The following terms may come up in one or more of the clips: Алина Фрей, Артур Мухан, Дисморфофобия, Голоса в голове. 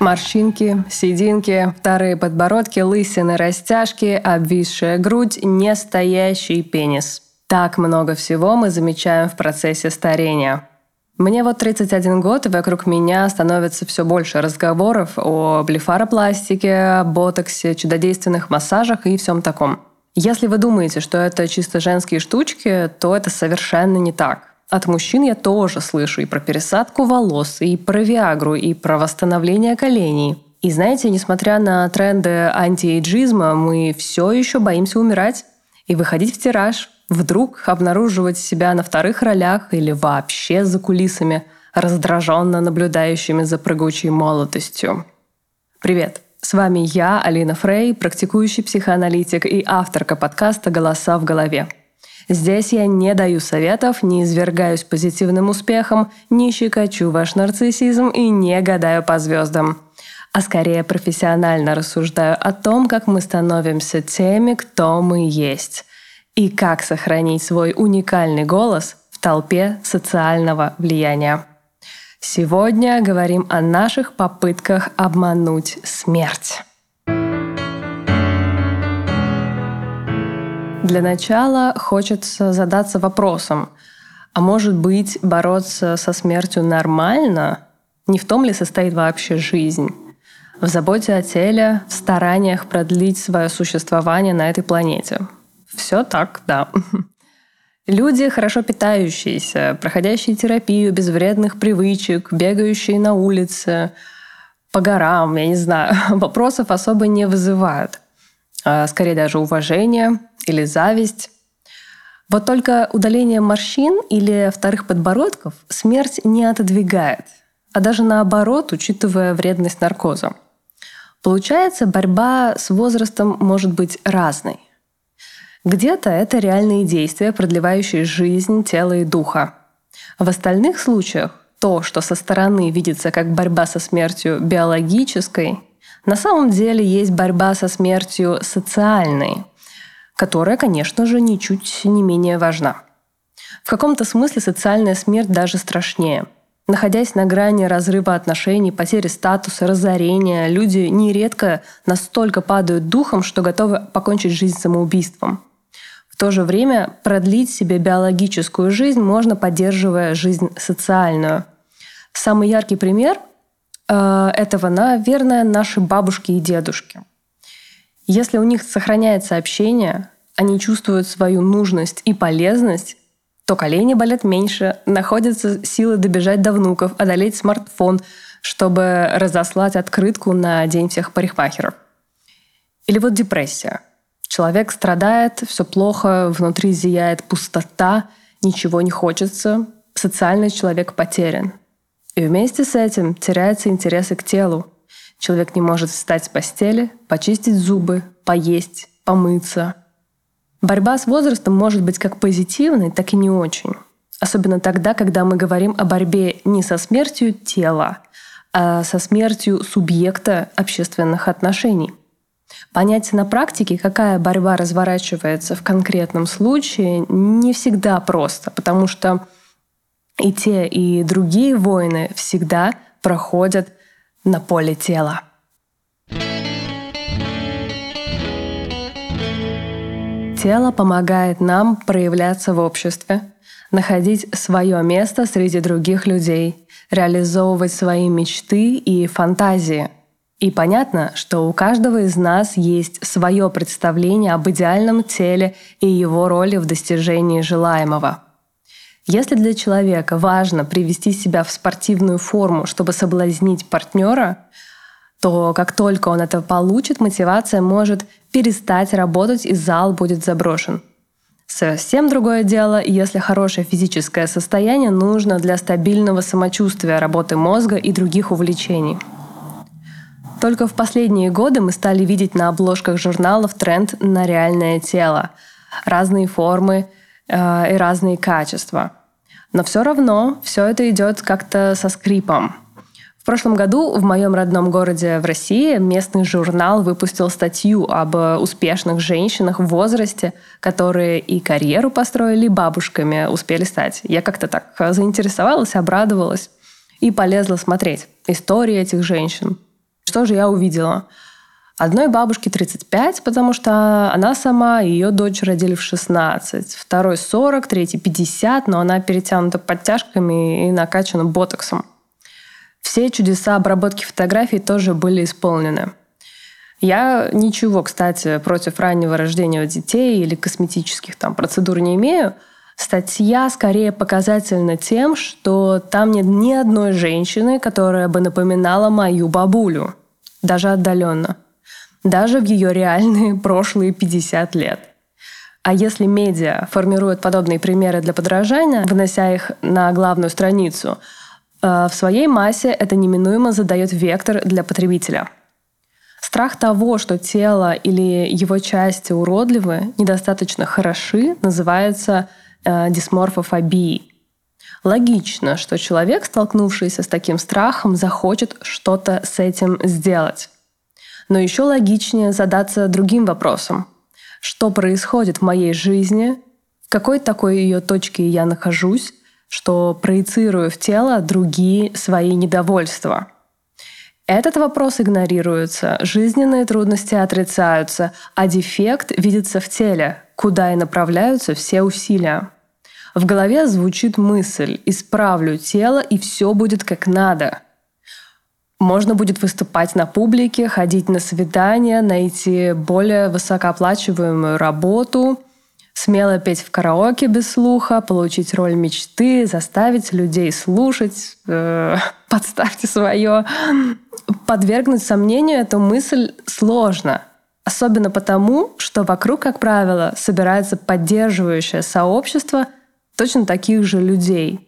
Морщинки, сединки, вторые подбородки, лысины, растяжки, обвисшая грудь, нестоящий пенис. Так много всего мы замечаем в процессе старения. Мне вот 31 год, и вокруг меня становится все больше разговоров о блефаропластике, ботоксе, чудодейственных массажах и всем таком. Если вы думаете, что это чисто женские штучки, то это совершенно не так. От мужчин я тоже слышу и про пересадку волос, и про виагру, и про восстановление коленей. И знаете, несмотря на тренды антиэйджизма, мы все еще боимся умирать и выходить в тираж, вдруг обнаруживать себя на вторых ролях или вообще за кулисами, раздраженно наблюдающими за прыгучей молодостью. Привет, с вами я, Алина Фрей, практикующий психоаналитик и авторка подкаста «Голоса в голове». Здесь я не даю советов, не извергаюсь позитивным успехом, не щекочу ваш нарциссизм и не гадаю по звездам. А скорее профессионально рассуждаю о том, как мы становимся теми, кто мы есть. И как сохранить свой уникальный голос в толпе социального влияния. Сегодня говорим о наших попытках обмануть смерть. Для начала хочется задаться вопросом, а может быть, бороться со смертью нормально? Не в том ли состоит вообще жизнь? В заботе о теле, в стараниях продлить свое существование на этой планете. Все так, да. Люди, хорошо питающиеся, проходящие терапию без вредных привычек, бегающие на улице, по горам, я не знаю, вопросов особо не вызывают. Скорее даже уважение или зависть. Вот только удаление морщин или вторых подбородков смерть не отодвигает, а даже наоборот, учитывая вредность наркоза. Получается, борьба с возрастом может быть разной. Где-то это реальные действия, продлевающие жизнь тела и духа. В остальных случаях то, что со стороны видится как борьба со смертью биологической, на самом деле есть борьба со смертью социальной, которая, конечно же, ничуть не менее важна. В каком-то смысле социальная смерть даже страшнее. Находясь на грани разрыва отношений, потери статуса, разорения, люди нередко настолько падают духом, что готовы покончить жизнь самоубийством. В то же время продлить себе биологическую жизнь можно, поддерживая жизнь социальную. Самый яркий пример этого, наверное, наши бабушки и дедушки. Если у них сохраняется общение, они чувствуют свою нужность и полезность, то колени болят меньше, находятся силы добежать до внуков, одолеть смартфон, чтобы разослать открытку на День всех парикмахеров. Или вот депрессия. Человек страдает, все плохо, внутри зияет пустота, ничего не хочется, социальный человек потерян. И вместе с этим теряются интересы к телу. Человек не может встать с постели, почистить зубы, поесть, помыться. Борьба с возрастом может быть как позитивной, так и не очень. Особенно тогда, когда мы говорим о борьбе не со смертью тела, а со смертью субъекта общественных отношений. Понять на практике, какая борьба разворачивается в конкретном случае, не всегда просто, потому что и те, и другие войны всегда проходят на поле тела. Тело помогает нам проявляться в обществе, находить свое место среди других людей, реализовывать свои мечты и фантазии. И понятно, что у каждого из нас есть свое представление об идеальном теле и его роли в достижении желаемого. Если для человека важно привести себя в спортивную форму, чтобы соблазнить партнера, то как только он это получит, мотивация может перестать работать и зал будет заброшен. Совсем другое дело, если хорошее физическое состояние нужно для стабильного самочувствия, работы мозга и других увлечений. Только в последние годы мы стали видеть на обложках журналов тренд на реальное тело, разные формы и разные качества. Но все равно все это идет как-то со скрипом. В прошлом году в моем родном городе в России местный журнал выпустил статью об успешных женщинах в возрасте, которые и карьеру построили, бабушками успели стать. Я как-то так заинтересовалась, обрадовалась и полезла смотреть истории этих женщин. Что же я увидела? Одной бабушке 35, потому что она сама и ее дочь родили в 16. Второй 40, третий 50, но она перетянута подтяжками и накачана ботоксом. Все чудеса обработки фотографий тоже были исполнены. Я ничего, кстати, против раннего рождения детей или косметических процедур не имею. Статья скорее показательна тем, что там нет ни одной женщины, которая бы напоминала мою бабулю, даже отдаленно. Даже в ее реальные прошлые 50 лет. А если медиа формирует подобные примеры для подражания, вынося их на главную страницу, в своей массе это неминуемо задает вектор для потребителя. Страх того, что тело или его части уродливы, недостаточно хороши, называется дисморфофобией. Логично, что человек, столкнувшийся с таким страхом, захочет что-то с этим сделать. Но еще логичнее задаться другим вопросом. Что происходит в моей жизни? В какой такой ее точке я нахожусь, что проецирую в тело другие свои недовольства? Этот вопрос игнорируется, жизненные трудности отрицаются, а дефект видится в теле, куда и направляются все усилия. В голове звучит мысль «Исправлю тело, и все будет как надо». Можно будет выступать на публике, ходить на свидания, найти более высокооплачиваемую работу, смело петь в караоке без слуха, получить роль мечты, заставить людей слушать, подставьте свое. Подвергнуть сомнению эту мысль сложно. Особенно потому, что вокруг, как правило, собирается поддерживающее сообщество точно таких же людей.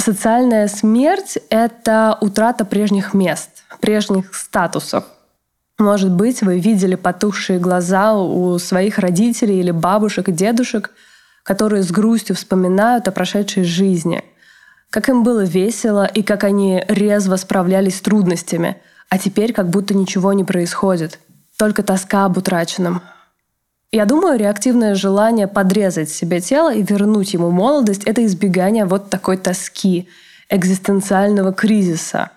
Социальная смерть — это утрата прежних мест, прежних статусов. Может быть, вы видели потухшие глаза у своих родителей или бабушек и дедушек, которые с грустью вспоминают о прошедшей жизни, как им было весело и как они резво справлялись с трудностями, а теперь как будто ничего не происходит, только тоска об утраченном. Я думаю, реактивное желание подрезать себе тело и вернуть ему молодость — это избегание вот такой тоски, экзистенциального кризиса.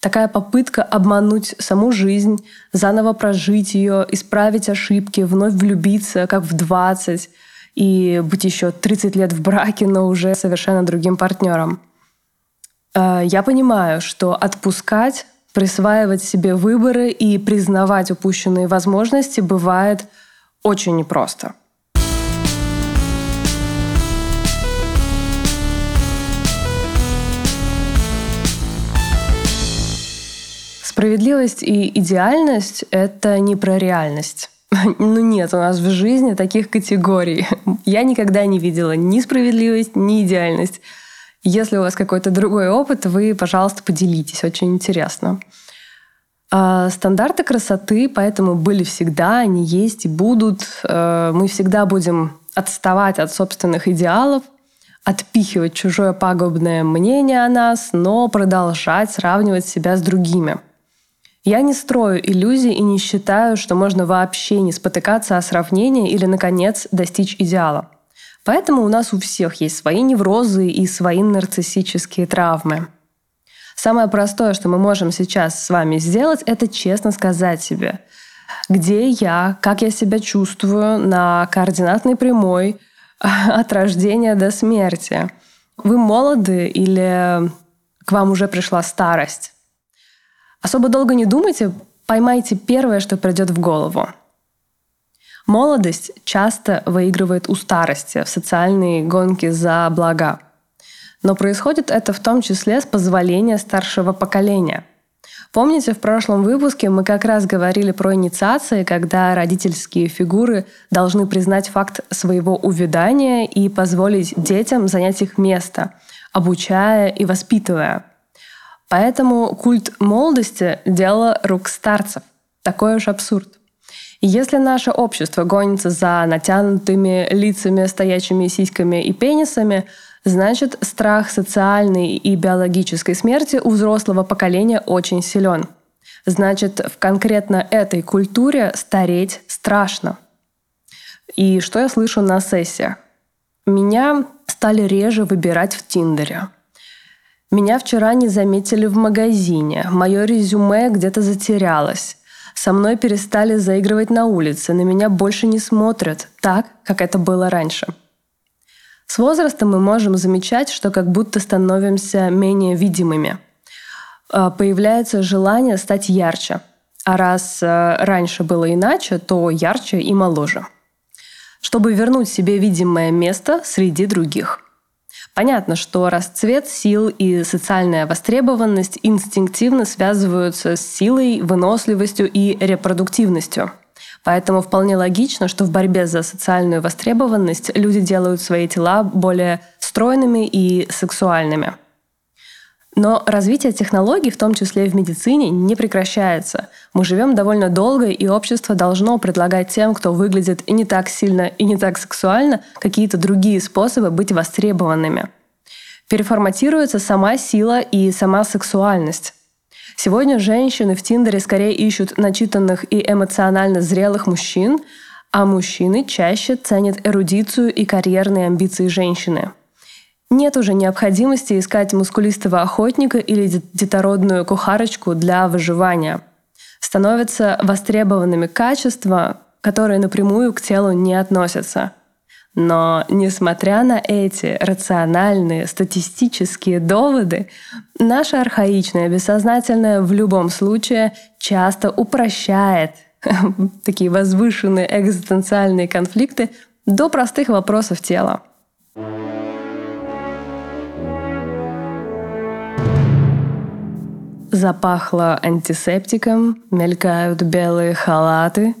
Такая попытка обмануть саму жизнь, заново прожить ее, исправить ошибки, вновь влюбиться, как в 20, и быть еще 30 лет в браке, но уже совершенно другим партнером. Я понимаю, что отпускать, присваивать себе выборы и признавать упущенные возможности бывает очень непросто. Справедливость и идеальность — это не про реальность. Нет у нас в жизни таких категорий. Я никогда не видела ни справедливость, ни идеальность. Если у вас какой-то другой опыт, вы, пожалуйста, поделитесь. Очень интересно. Стандарты красоты, поэтому были всегда, они есть и будут. Мы всегда будем отставать от собственных идеалов, отпихивать чужое пагубное мнение о нас, но продолжать сравнивать себя с другими. Я не строю иллюзий и не считаю, что можно вообще не спотыкаться о сравнении или, наконец, достичь идеала. Поэтому у нас у всех есть свои неврозы и свои нарциссические травмы. Самое простое, что мы можем сейчас с вами сделать, это честно сказать себе, где я, как я себя чувствую на координатной прямой от рождения до смерти. Вы молоды или к вам уже пришла старость? Особо долго не думайте, поймайте первое, что придет в голову. Молодость часто выигрывает у старости в социальной гонке за блага. Но происходит это в том числе с позволения старшего поколения. Помните, в прошлом выпуске мы как раз говорили про инициации, когда родительские фигуры должны признать факт своего увядания и позволить детям занять их место, обучая и воспитывая. Поэтому культ молодости — дело рук старцев. Такой уж абсурд. Если наше общество гонится за натянутыми лицами, стоячими сиськами и пенисами, значит, страх социальной и биологической смерти у взрослого поколения очень силен. Значит, в конкретно этой культуре стареть страшно. И что я слышу на сессиях? Меня стали реже выбирать в Тиндере. Меня вчера не заметили в магазине. Мое резюме где-то затерялось. Со мной перестали заигрывать на улице. На меня больше не смотрят так, как это было раньше. С возрастом мы можем замечать, что как будто становимся менее видимыми. Появляется желание стать ярче. А раз раньше было иначе, то ярче и моложе. Чтобы вернуть себе видимое место среди других. Понятно, что расцвет сил и социальная востребованность инстинктивно связываются с силой, выносливостью и репродуктивностью. Поэтому вполне логично, что в борьбе за социальную востребованность люди делают свои тела более стройными и сексуальными. Но развитие технологий, в том числе и в медицине, не прекращается. Мы живем довольно долго, и общество должно предлагать тем, кто выглядит и не так сильно, и не так сексуально, какие-то другие способы быть востребованными. Переформатируется сама сила и сама сексуальность. Сегодня женщины в Тиндере скорее ищут начитанных и эмоционально зрелых мужчин, а мужчины чаще ценят эрудицию и карьерные амбиции женщины. Нет уже необходимости искать мускулистого охотника или детородную кухарочку для выживания. Становятся востребованными качества, которые напрямую к телу не относятся. Но, несмотря на эти рациональные статистические доводы, наше архаичное бессознательное в любом случае часто упрощает такие возвышенные экзистенциальные конфликты до простых вопросов тела. Запахло антисептиком, мелькают белые халаты,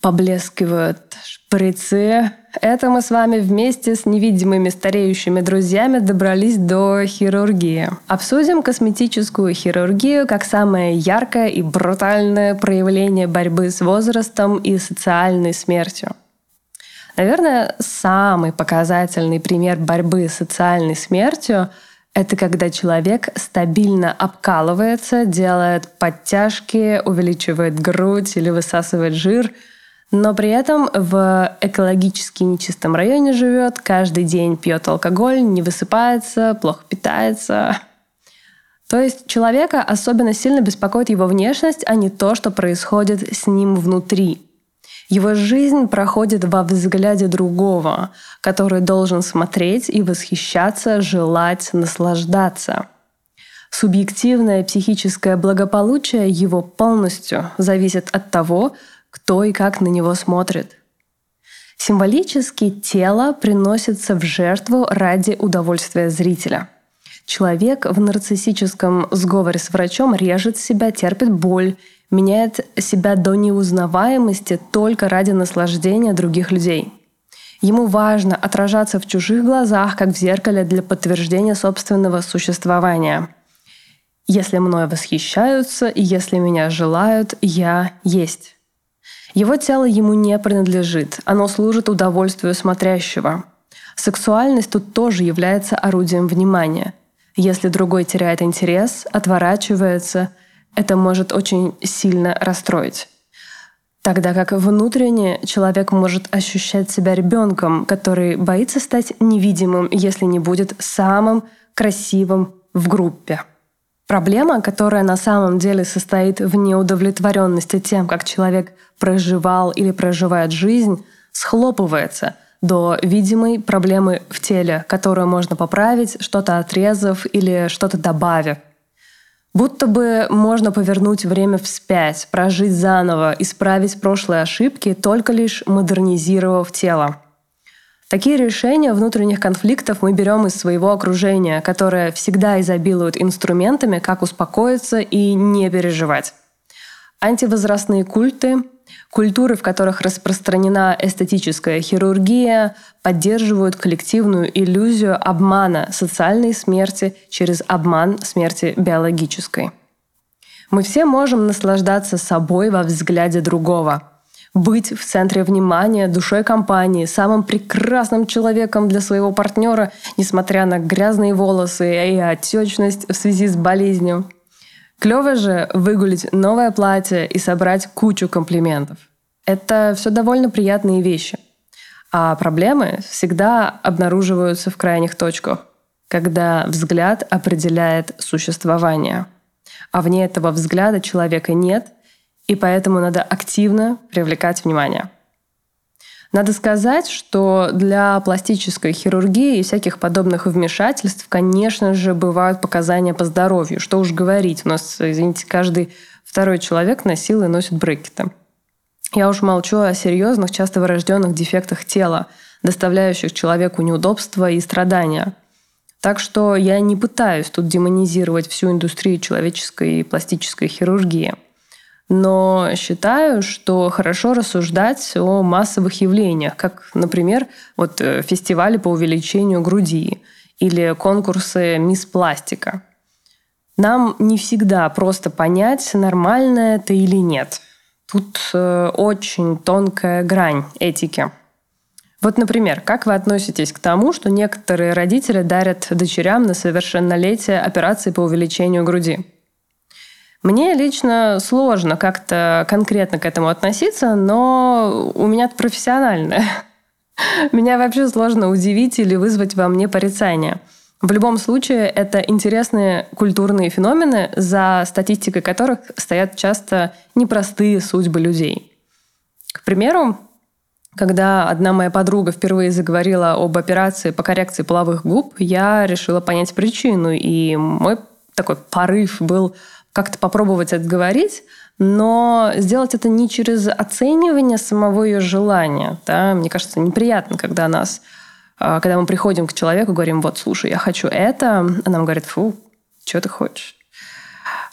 поблескивают шприцы. Это мы с вами вместе с невидимыми стареющими друзьями добрались до хирургии. Обсудим косметическую хирургию как самое яркое и брутальное проявление борьбы с возрастом и социальной смертью. Наверное, самый показательный пример борьбы с социальной смертью — это когда человек стабильно обкалывается, делает подтяжки, увеличивает грудь или высасывает жир, но при этом в экологически нечистом районе живет, каждый день пьет алкоголь, не высыпается, плохо питается. То есть человека особенно сильно беспокоит его внешность, а не то, что происходит с ним внутри. Его жизнь проходит во взгляде другого, который должен смотреть и восхищаться, желать, наслаждаться. Субъективное психическое благополучие его полностью зависит от того, кто и как на него смотрит. Символически тело приносится в жертву ради удовольствия зрителя. Человек в нарциссическом сговоре с врачом режет себя, терпит боль, меняет себя до неузнаваемости только ради наслаждения других людей. Ему важно отражаться в чужих глазах, как в зеркале, для подтверждения собственного существования. Если мной восхищаются, и если меня желают, я есть. Его тело ему не принадлежит, оно служит удовольствию смотрящего. Сексуальность тут тоже является орудием внимания. Если другой теряет интерес, отворачивается, это может очень сильно расстроить. Тогда как внутренне человек может ощущать себя ребенком, который боится стать невидимым, если не будет самым красивым в группе. Проблема, которая на самом деле состоит в неудовлетворенности тем, как человек проживал или проживает жизнь, схлопывается до видимой проблемы в теле, которую можно поправить, что-то отрезав или что-то добавив. Будто бы можно повернуть время вспять, прожить заново, исправить прошлые ошибки, только лишь модернизировав тело. Такие решения внутренних конфликтов мы берем из своего окружения, которое всегда изобилует инструментами, как успокоиться и не переживать. Антивозрастные культы, культуры, в которых распространена эстетическая хирургия, поддерживают коллективную иллюзию обмана социальной смерти через обман смерти биологической. Мы все можем наслаждаться собой во взгляде другого. быть в центре внимания, душой компании, самым прекрасным человеком для своего партнера, несмотря на грязные волосы и отечность в связи с болезнью. Клево же выгулить новое платье и собрать кучу комплиментов. Это все довольно приятные вещи. А проблемы всегда обнаруживаются в крайних точках, когда взгляд определяет существование. А вне этого взгляда человека нет, и поэтому надо активно привлекать внимание. Надо сказать, что для пластической хирургии и всяких подобных вмешательств, конечно же, бывают показания по здоровью. Что уж говорить, у нас, извините, каждый второй человек носил и носит брекеты. Я уж молчу о серьезных, часто врожденных дефектах тела, доставляющих человеку неудобства и страдания. Так что я не пытаюсь тут демонизировать всю индустрию человеческой и пластической хирургии. Но считаю, что хорошо рассуждать о массовых явлениях, как, например, фестивали по увеличению груди или конкурсы «Мисс Пластика». Нам не всегда просто понять, нормально это или нет. Тут очень тонкая грань этики. Например, как вы относитесь к тому, что некоторые родители дарят дочерям на совершеннолетие операции по увеличению груди? Мне лично сложно как-то конкретно к этому относиться, но у меня это профессиональное. Меня вообще сложно удивить или вызвать во мне порицание. В любом случае, это интересные культурные феномены, за статистикой которых стоят часто непростые судьбы людей. К примеру, когда одна моя подруга впервые заговорила об операции по коррекции половых губ, я решила понять причину, и мой такой порыв был как-то попробовать отговорить, но сделать это не через оценивание самого ее желания. Да? Мне кажется, неприятно, когда мы приходим к человеку и говорим: слушай, я хочу это, а нам говорит: фу, что ты хочешь?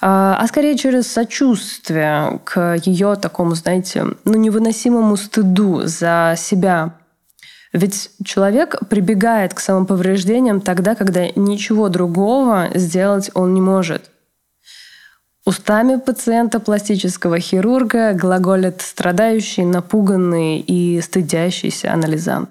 А скорее через сочувствие к ее такому, невыносимому стыду за себя. Ведь человек прибегает к самоповреждениям тогда, когда ничего другого сделать он не может. Устами пациента пластического хирурга глаголит страдающий, напуганный и стыдящийся анализант.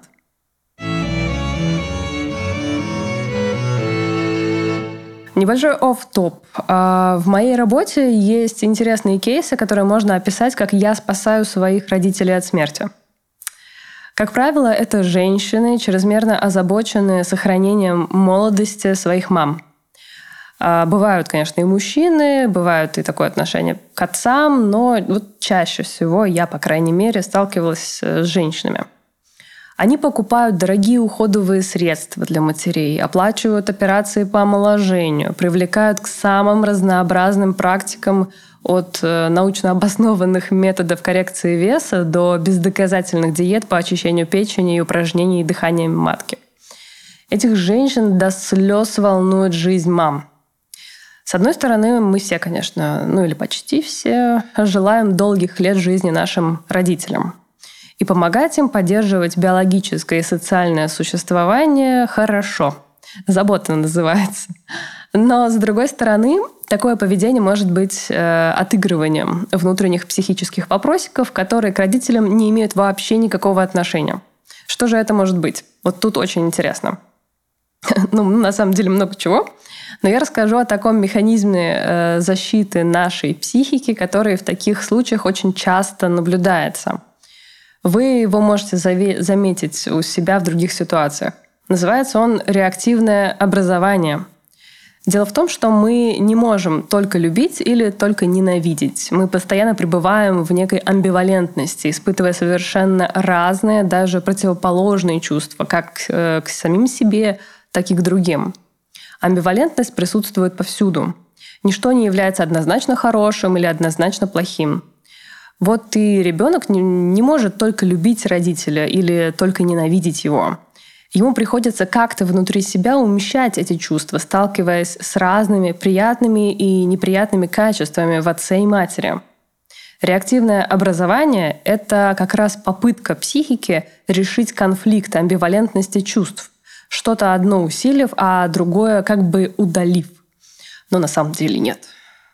Небольшой офф-топ. В моей работе есть интересные кейсы, которые можно описать, как я спасаю своих родителей от смерти. Как правило, это женщины, чрезмерно озабоченные сохранением молодости своих мам. Бывают, конечно, и мужчины, бывают и такое отношение к отцам, но чаще всего я, по крайней мере, сталкивалась с женщинами. Они покупают дорогие уходовые средства для матерей, оплачивают операции по омоложению, привлекают к самым разнообразным практикам от научно обоснованных методов коррекции веса до бездоказательных диет по очищению печени и упражнений дыханием матки. Этих женщин до слез волнует жизнь мам. С одной стороны, мы все, конечно, или почти все, желаем долгих лет жизни нашим родителям. И помогать им поддерживать биологическое и социальное существование хорошо. Забота называется. Но, с другой стороны, такое поведение может быть отыгрыванием внутренних психических вопросиков, которые к родителям не имеют вообще никакого отношения. Что же это может быть? Тут очень интересно. На самом деле много чего. Но я расскажу о таком механизме защиты нашей психики, который в таких случаях очень часто наблюдается. Вы его можете заметить у себя в других ситуациях. Называется он реактивное образование. Дело в том, что мы не можем только любить или только ненавидеть. Мы постоянно пребываем в некой амбивалентности, испытывая совершенно разные, даже противоположные чувства, как к самим себе, так и к другим. Амбивалентность присутствует повсюду. Ничто не является однозначно хорошим или однозначно плохим. И ребенок не может только любить родителя или только ненавидеть его. Ему приходится как-то внутри себя умещать эти чувства, сталкиваясь с разными приятными и неприятными качествами в отце и матери. Реактивное образование – это как раз попытка психики решить конфликт амбивалентности чувств, что-то одно усилив, а другое как бы удалив. Но на самом деле нет.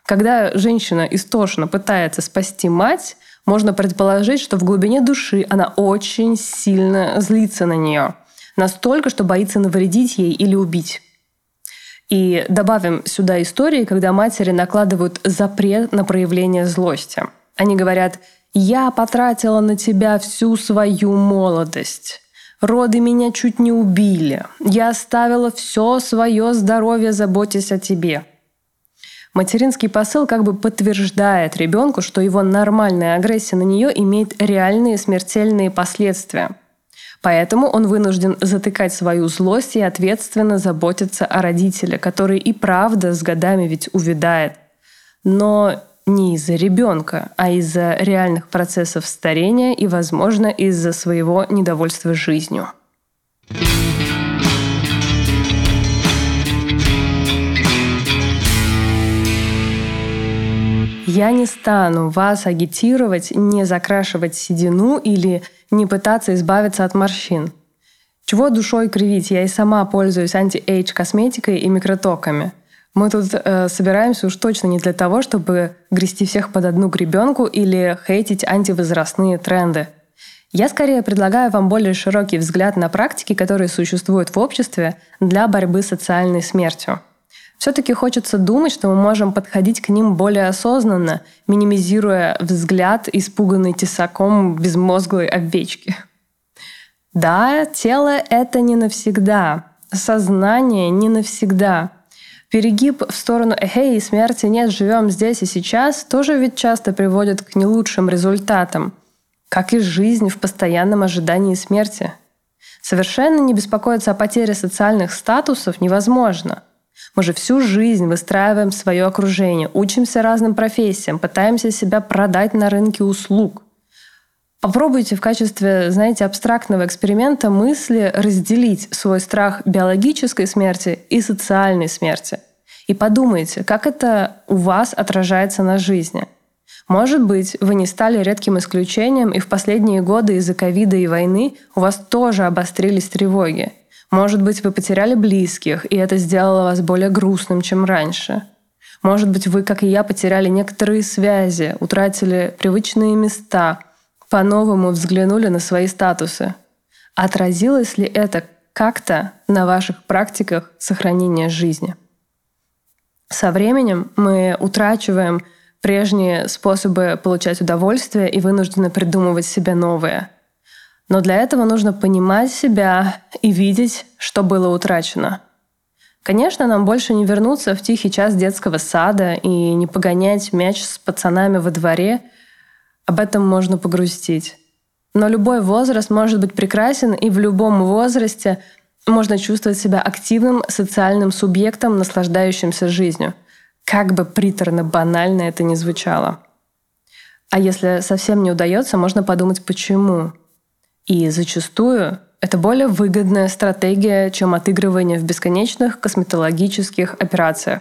Когда женщина истошно пытается спасти мать, можно предположить, что в глубине души она очень сильно злится на нее, настолько, что боится навредить ей или убить. И добавим сюда истории, когда матери накладывают запрет на проявление злости. Они говорят: «Я потратила на тебя всю свою молодость. Роды меня чуть не убили. Я оставила все свое здоровье, заботясь о тебе». Материнский посыл как бы подтверждает ребенку, что его нормальная агрессия на нее имеет реальные смертельные последствия. Поэтому он вынужден затыкать свою злость и ответственно заботиться о родителе, который и правда с годами ведь увядает. Но не из-за ребенка, а из-за реальных процессов старения и, возможно, из-за своего недовольства жизнью. Я не стану вас агитировать, не закрашивать седину или не пытаться избавиться от морщин. Чего душой кривить, я и сама пользуюсь анти-эйдж-косметикой и микротоками. Мы тут собираемся уж точно не для того, чтобы грести всех под одну гребенку или хейтить антивозрастные тренды. Я скорее предлагаю вам более широкий взгляд на практики, которые существуют в обществе для борьбы с социальной смертью. Все-таки хочется думать, что мы можем подходить к ним более осознанно, минимизируя взгляд, испуганный тесаком безмозглой овечки. Да, тело — это не навсегда, сознание — не навсегда. Перегиб в сторону «эхей, смерти нет, живем здесь и сейчас» тоже ведь часто приводит к не лучшим результатам, как и жизнь в постоянном ожидании смерти. Совершенно не беспокоиться о потере социальных статусов невозможно. Мы же всю жизнь выстраиваем свое окружение, учимся разным профессиям, пытаемся себя продать на рынке услуг. Попробуйте в качестве, абстрактного эксперимента мысли разделить свой страх биологической смерти и социальной смерти. И подумайте, как это у вас отражается на жизни. Может быть, вы не стали редким исключением, и в последние годы из-за ковида и войны у вас тоже обострились тревоги. Может быть, вы потеряли близких, и это сделало вас более грустным, чем раньше. Может быть, вы, как и я, потеряли некоторые связи, утратили привычные места, по-новому взглянули на свои статусы. Отразилось ли это как-то на ваших практиках сохранения жизни? Со временем мы утрачиваем прежние способы получать удовольствие и вынуждены придумывать себе новые. Но для этого нужно понимать себя и видеть, что было утрачено. Конечно, нам больше не вернуться в тихий час детского сада и не погонять мяч с пацанами во дворе. Об этом можно погрустить. Но любой возраст может быть прекрасен, и в любом возрасте можно чувствовать себя активным социальным субъектом, наслаждающимся жизнью. Как бы приторно-банально это ни звучало. А если совсем не удается, можно подумать, почему. И зачастую это более выгодная стратегия, чем отыгрывание в бесконечных косметологических операциях.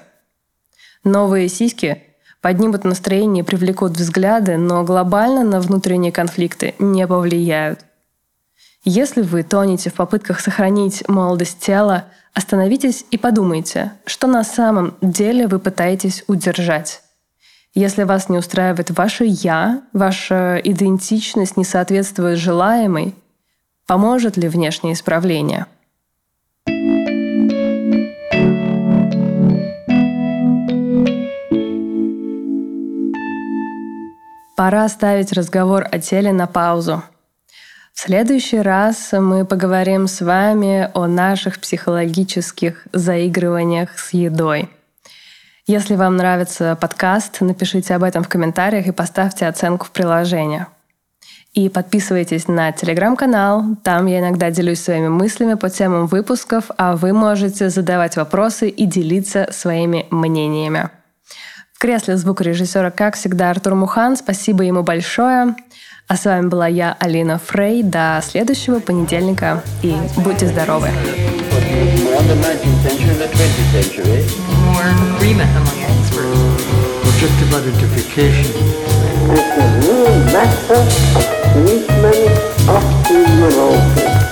Новые сиськи поднимут настроение и привлекут взгляды, но глобально на внутренние конфликты не повлияют. Если вы тонете в попытках сохранить молодость тела, остановитесь и подумайте, что на самом деле вы пытаетесь удержать. Если вас не устраивает ваше «я», ваша идентичность не соответствует желаемой, поможет ли внешнее исправление? Пора ставить разговор о теле на паузу. В следующий раз мы поговорим с вами о наших психологических заигрываниях с едой. Если вам нравится подкаст, напишите об этом в комментариях и поставьте оценку в приложении. И подписывайтесь на телеграм-канал, там я иногда делюсь своими мыслями по темам выпусков, а вы можете задавать вопросы и делиться своими мнениями. В кресле звукорежиссера, как всегда, Артур Мухан. Спасибо ему большое. А с вами была я, Алина Фрей. До следующего понедельника. И будьте здоровы! More the 19th century and the 20th century. More agreement among experts. Just about identification. It's a real matter of treatment of the neurosis.